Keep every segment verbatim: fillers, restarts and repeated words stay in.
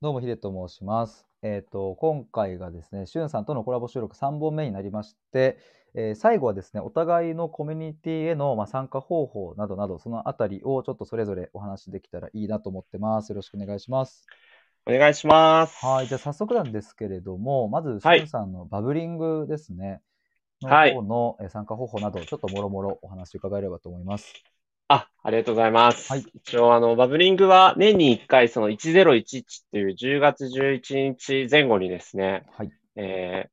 どうもヒデと申します。えっと、今回がですね、シュンさんとのコラボ収録さんぼんめになりまして、えー、最後はですね、お互いのコミュニティへの、まあ、参加方法などなど、そのあたりをちょっとそれぞれお話できたらいいなと思ってます。よろしくお願いします。お願いします。はい、じゃあ早速なんですけれども、まずシュンさんのバブリングですね、はい、の方の参加方法など、ちょっともろもろお話伺えればと思います。あ、ありがとうございます。はい、一応、あの、バブリングは年にいっかい、そのいちぜろいちいちっていうじゅうがつじゅういちにちまえ後にですね、はいえ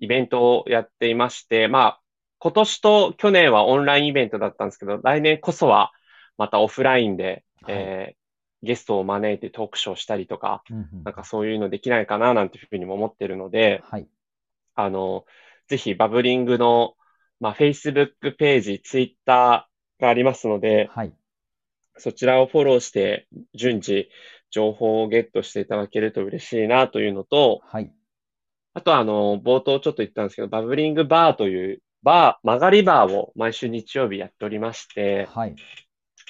ー、イベントをやっていまして、まあ、今年と去年はオンラインイベントだったんですけど、来年こそはまたオフラインで、はいえー、ゲストを招いてトークショーしたりとか、うんうん、なんかそういうのできないかななんていうふうにも思ってるので、はい、あの、ぜひバブリングの、まあ、Facebook ページ、Twitter、がありますので、はい、そちらをフォローして順次情報をゲットしていただけると嬉しいなというのと、はい、あとはあの冒頭ちょっと言ったんですけどバブリングバーというバー曲がりバーを毎週日曜日やっておりまして、はい、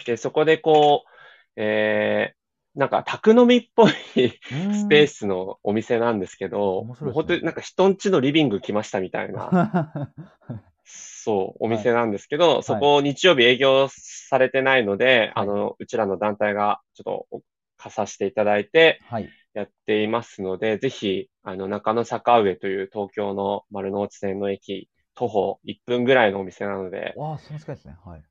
でそこでこう、えー、なんか宅飲みっぽいスペースのお店なんですけど、面白いですね、本当になんか人んちのリビング来ましたみたいなそう、お店なんですけど、はい、そこを日曜日営業されてないので、はい、あの、うちらの団体がちょっと貸させていただいて、やっていますので、はい、ぜひ、あの、中野坂上という東京の丸の内線の駅、徒歩いっぷんぐらいのお店なので、わあ、その近いですね。はい。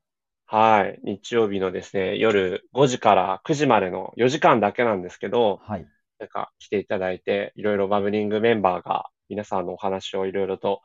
はい。日曜日のですね、夜ごじからくじまでのよじかんだけなんですけど、はい。なんか来ていただいて、いろいろバブリングメンバーが、皆さんのお話をいろいろと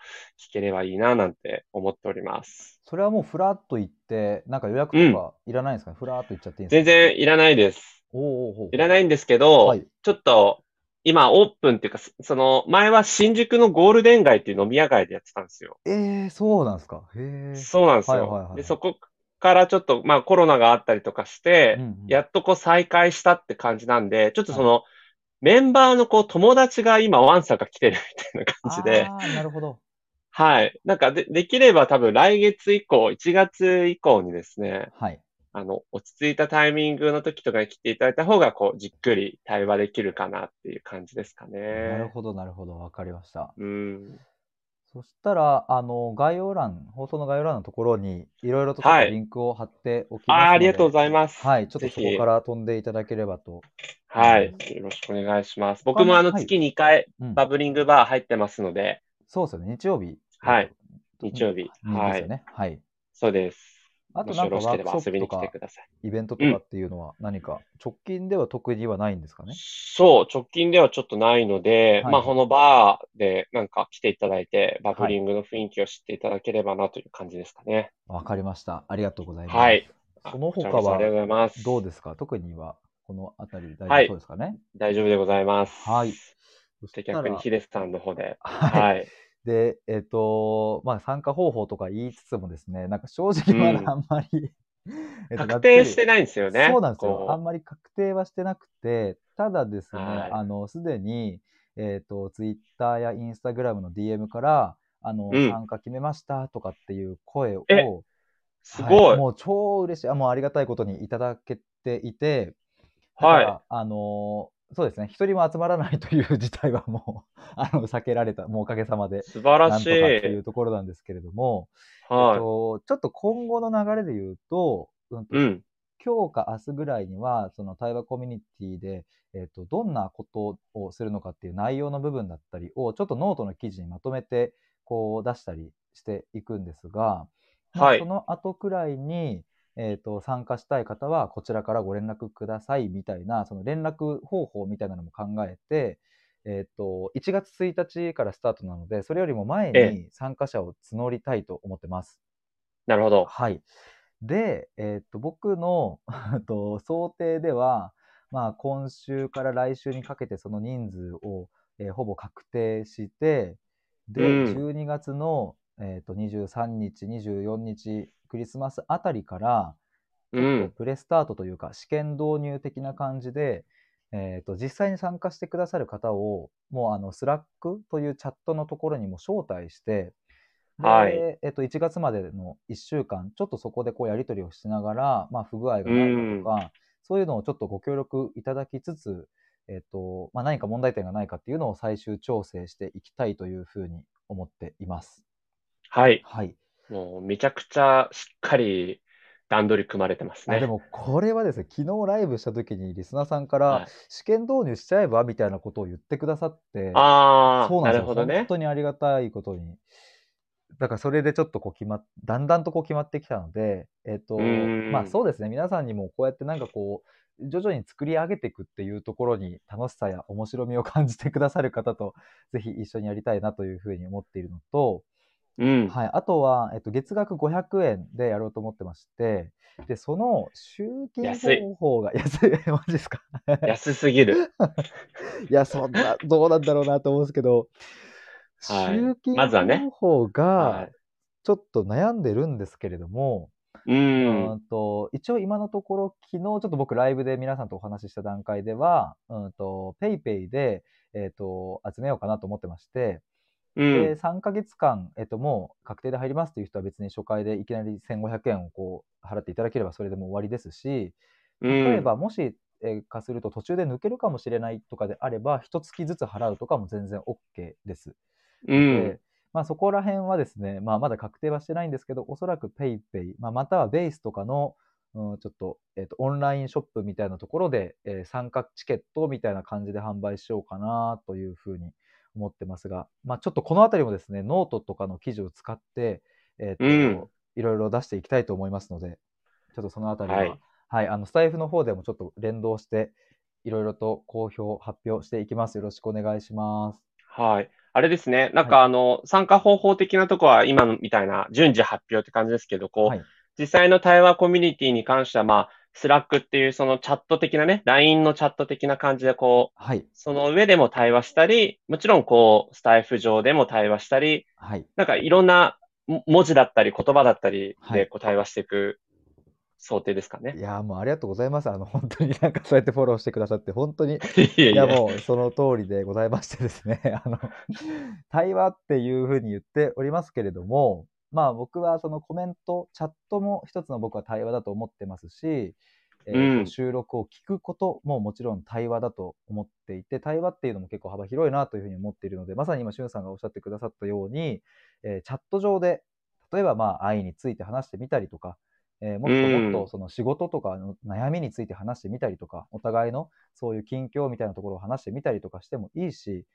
聞ければいいななんて思っております。それはもうフラッと行って、なんか予約とかいらないんですかね、うん、フラッと行っちゃっていいんですか？全然いらないです。おうおうおういらないんですけど、はい、ちょっと今オープンっていうか、その前は新宿のゴールデン街っていう飲み屋街でやってたんですよ。えー、そうなんですか。へえ。そうなんですよ。はいはいはい、でそこからちょっと、まあ、コロナがあったりとかして、うんうん、やっとこう再開したって感じなんで、ちょっとその、はいメンバーのこう友達が今ワンサが来てるみたいな感じで。ああ、なるほど。はい。なんか で, できれば多分来月以降、いちがつ以降にですね。はい。あの、落ち着いたタイミングの時とかに来ていただいた方が、こう、じっくり対話できるかなっていう感じですかね。なるほど、なるほど。わかりました。うん。そしたら、あの、概要欄、放送の概要欄のところに、いろいろとリンクを貼っておきますので、はい、あ, ありがとうございます。はい。ちょっとそこから飛んでいただければと。はい。よろしくお願いします。僕もあの月にかいバブリングバー入ってますので。はいうん、そうですよね。日曜日。はい。日曜日。はい。はい。そうです。あとなんかワークショップとかイベントとかっていうのは何か直近では特にはないんですかね、うん、そう、直近ではちょっとないので、はい、まあこのバーでなんか来ていただいて、バブリングの雰囲気を知っていただければなという感じですかね。わかりました。ありがとうございます。はい。その他はどうですか？特には。このあたり大丈夫ですかね、はい、大丈夫でございます。はい。そして逆にヒデさんの方で。はい。はい、で、えっ、ー、と、まあ、参加方法とか言いつつもですね、なんか正直まだあんまり、うん、確定してないんですよね。そうなんですよ。あんまり確定はしてなくて、ただですね、はい、あの、すでに、えっ、ー、と、ツイッターやインスタグラムの ディーエム から、あの、うん、参加決めましたとかっていう声を、すごい、はい、もう超嬉しい、あ、もうありがたいことにいただけていて、はい。あのー、そうですね。一人も集まらないという事態はもう、あの、避けられた、もうおかげさまで。素晴らしい。なんとかっていうところなんですけれども、はい、えっと、ちょっと今後の流れで言うと、うんとうん、今日か明日ぐらいには、その対話コミュニティで、えっと、どんなことをするのかっていう内容の部分だったりを、ちょっとノートの記事にまとめて、こう出したりしていくんですが、はい、その後くらいに、えっと、参加したい方はこちらからご連絡くださいみたいな、その連絡方法みたいなのも考えて、えっと、いちがつついたちからスタートなので、それよりも前に参加者を募りたいと思ってます。なるほど。はい。で、えっと、僕のと想定では、まあ、今週から来週にかけてその人数を、えー、ほぼ確定して、で、うん、じゅうにがつの、えっと、にじゅうさんにち、にじゅうよっか、クリスマスあたりから、うん、プレスタートというか試験導入的な感じで、えー、と実際に参加してくださる方をもうあのスラックというチャットのところにも招待して、はいでえー、といちがつまでのいっしゅうかんちょっとそこでこうやり取りをしながら、まあ、不具合がないかとか、うん、そういうのをちょっとご協力いただきつつ、えっとまあ、何か問題点がないかっていうのを最終調整していきたいというふうに思っています。はい。はい、もうめちゃくちゃしっかり段取り組まれてますね。でもこれはですね、昨日ライブした時にリスナーさんから、はい、試験導入しちゃえばみたいなことを言ってくださって、ああ、そうなんですよ。なるほどね。本当にありがたいことに。だからそれでちょっとこう決まっだんだんとこう決まってきたので、えっと、まあそうですね、皆さんにもこうやってなんかこう、徐々に作り上げていくっていうところに楽しさや面白みを感じてくださる方とぜひ一緒にやりたいなというふうに思っているのと、うんはい、あとは、えっと、月額ごひゃくえんでやろうと思ってまして、でその集金方法が安いマジですか安すぎるいやそんなどうなんだろうなと思うんですけど、はい、集金方法がちょっと悩んでるんですけれども、うんうんと一応今のところ昨日ちょっと僕ライブで皆さんとお話しした段階では、うんと PayPay で、えー、と集めようかなと思ってまして、うん、でさんかげつかん、えー、ともう確定で入りますという人は別に初回でいきなりせんごひゃくえんをこう払っていただければそれでもう終わりですし、例えばもし化すると途中で抜けるかもしれないとかであればいちがつずつ払うとかも全然 OK です。うんでまあ、そこら辺はですね、まあ、まだ確定はしてないんですけど、おそらく PayPay、まあ、またはベースとかの、うん、ちょっと、えーと、オンラインショップみたいなところで、えー、参加チケットみたいな感じで販売しようかなというふうに思ってますが、まあ、ちょっとこのあたりもですね、ノートとかの記事を使って、えーと、うん、いろいろ出していきたいと思いますので、ちょっとそのあたりは、はいはい、あのスタイフの方でもちょっと連動して、いろいろと公表、発表していきます。よろしくお願いします。はい。あれですね、なんかあの、はい、参加方法的なとこは今みたいな順次発表って感じですけど、こう、はい、実際の対話コミュニティに関しては、まあ、スラックっていうそのチャット的なね、ライン のチャット的な感じで、こう、はい、その上でも対話したり、もちろんこう、スタイフ上でも対話したり、はい、なんかいろんな文字だったり言葉だったりでこう対話していく想定ですかね。はい、いや、もうありがとうございます。あの、本当になんかそうやってフォローしてくださって、本当に。いや、いやもうその通りでございましてですね、あの、対話っていうふうに言っておりますけれども、まあ僕はそのコメント、チャットも一つの僕は対話だと思ってますし、えー、収録を聞くことももちろん対話だと思っていて、対話っていうのも結構幅広いなというふうに思っているので、まさに今、しゅんさんがおっしゃってくださったように、えー、チャット上で、例えばまあ愛について話してみたりとか、えー、もっともっとその仕事とかの悩みについて話してみたりとか、お互いのそういう近況みたいなところを話してみたりとかしてもいいし、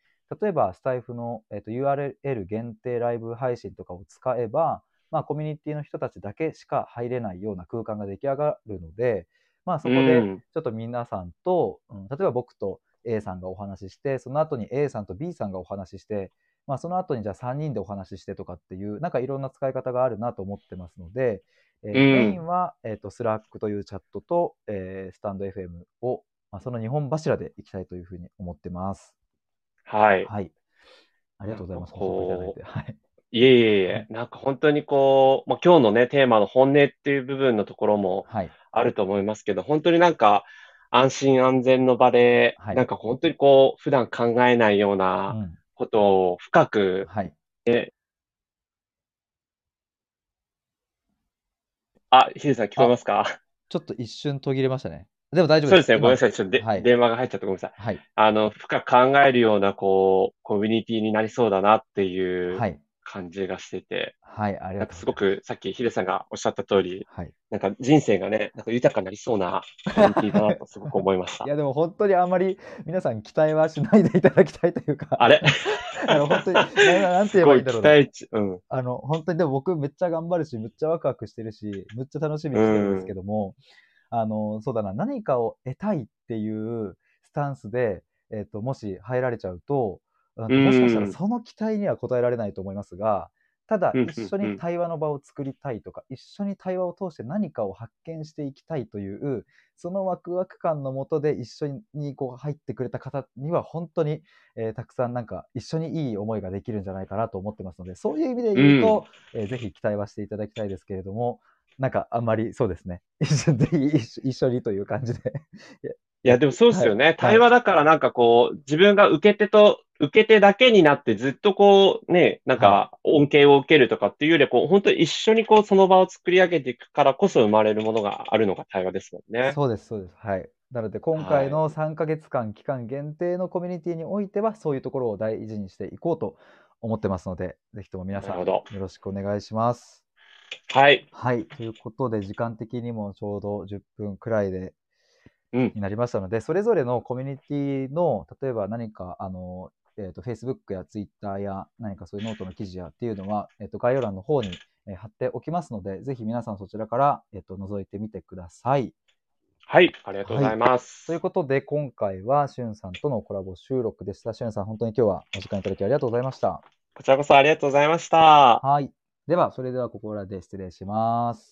例えばスタイフの、えー、と ユーアールエル 限定ライブ配信とかを使えば、まあ、コミュニティの人たちだけしか入れないような空間が出来上がるので、まあ、そこでちょっと皆さんと、うん、例えば僕と A さんがお話しして、その後に A さんと B さんがお話しして、まあ、その後にじゃあさんにんでお話ししてとかっていう、なんかいろんな使い方があるなと思ってますので、えー、メインは、えー、とスラックというチャットと、えー、スタンド エフエム を、まあ、そのにほん柱でいきたいというふうに思ってます。はい。はい、ありがとうございます。こういただいて。はい。いえいえいえ、なんか本当にこう、まあ、今日のね、テーマの本音っていう部分のところもあると思いますけど、はい、本当になんか安心安全の場で、はい、なんか本当にこう、普段考えないようなことを深く、はいえあ、ヒデさん聞こえますか？ちょっと一瞬途切れましたね。でも大丈夫です。そうですね。ごめんなさい。ちょっとで、はい、電話が入っちゃってごめんなさい。はい。あの、深く考えるような、こう、コミュニティになりそうだなっていう感じがしてて。はい。はい、ありがとうございます。なんかすごく、さっきヒデさんがおっしゃった通り、はい、なんか人生がね、なんか豊かになりそうなコミュニティだなとすごく思いました。いや、でも本当にあんまり皆さん期待はしないでいただきたいというか。あれあの本当に何て言えばいいんだろうな、うん、あの本当にでも僕めっちゃ頑張るし、めっちゃワクワクしてるし、めっちゃ楽しみにしてるんですけども、うん、あのそうだな、何かを得たいっていうスタンスで、えー、ともし入られちゃうと、もしかしたらその期待には応えられないと思いますが、ただ一緒に対話の場を作りたいとか、一緒に対話を通して何かを発見していきたいという、そのワクワク感のもとで一緒にこう入ってくれた方には本当に、えー、たくさんなんか一緒にいい思いができるんじゃないかなと思ってますので、そういう意味で言うと、うんえー、ぜひ期待はしていただきたいですけれども、なんかあんまりそうですね、一緒にという感じでいやでもそうですよね、はい、対話だからなんかこう自分が受け手と受け手だけになってずっとこうね、なんか恩恵を受けるとかっていうより、こう本当に一緒にこうその場を作り上げていくからこそ生まれるものがあるのが対話ですもんね。そうです、そうです。はい。なので今回のさんかげつかん期間限定のコミュニティにおいてはそういうところを大事にしていこうと思ってますので、ぜひとも皆さんよろしくお願いします。はい、はい、ということで時間的にもちょうどじゅっぷんくらいで、うん、になりましたので、それぞれのコミュニティの例えば何かあの、えーと、Facebook や Twitter や何かそういうノートの記事やっていうのは、えーと、概要欄の方に、えー、貼っておきますので、ぜひ皆さんそちらから、えーと、覗いてみてください。はい、ありがとうございます。はい、ということで今回はしゅんさんとのコラボ収録でした。しゅんさん、本当に今日はお時間いただきありがとうございました。こちらこそありがとうございました。はい。では、それではここらで失礼します。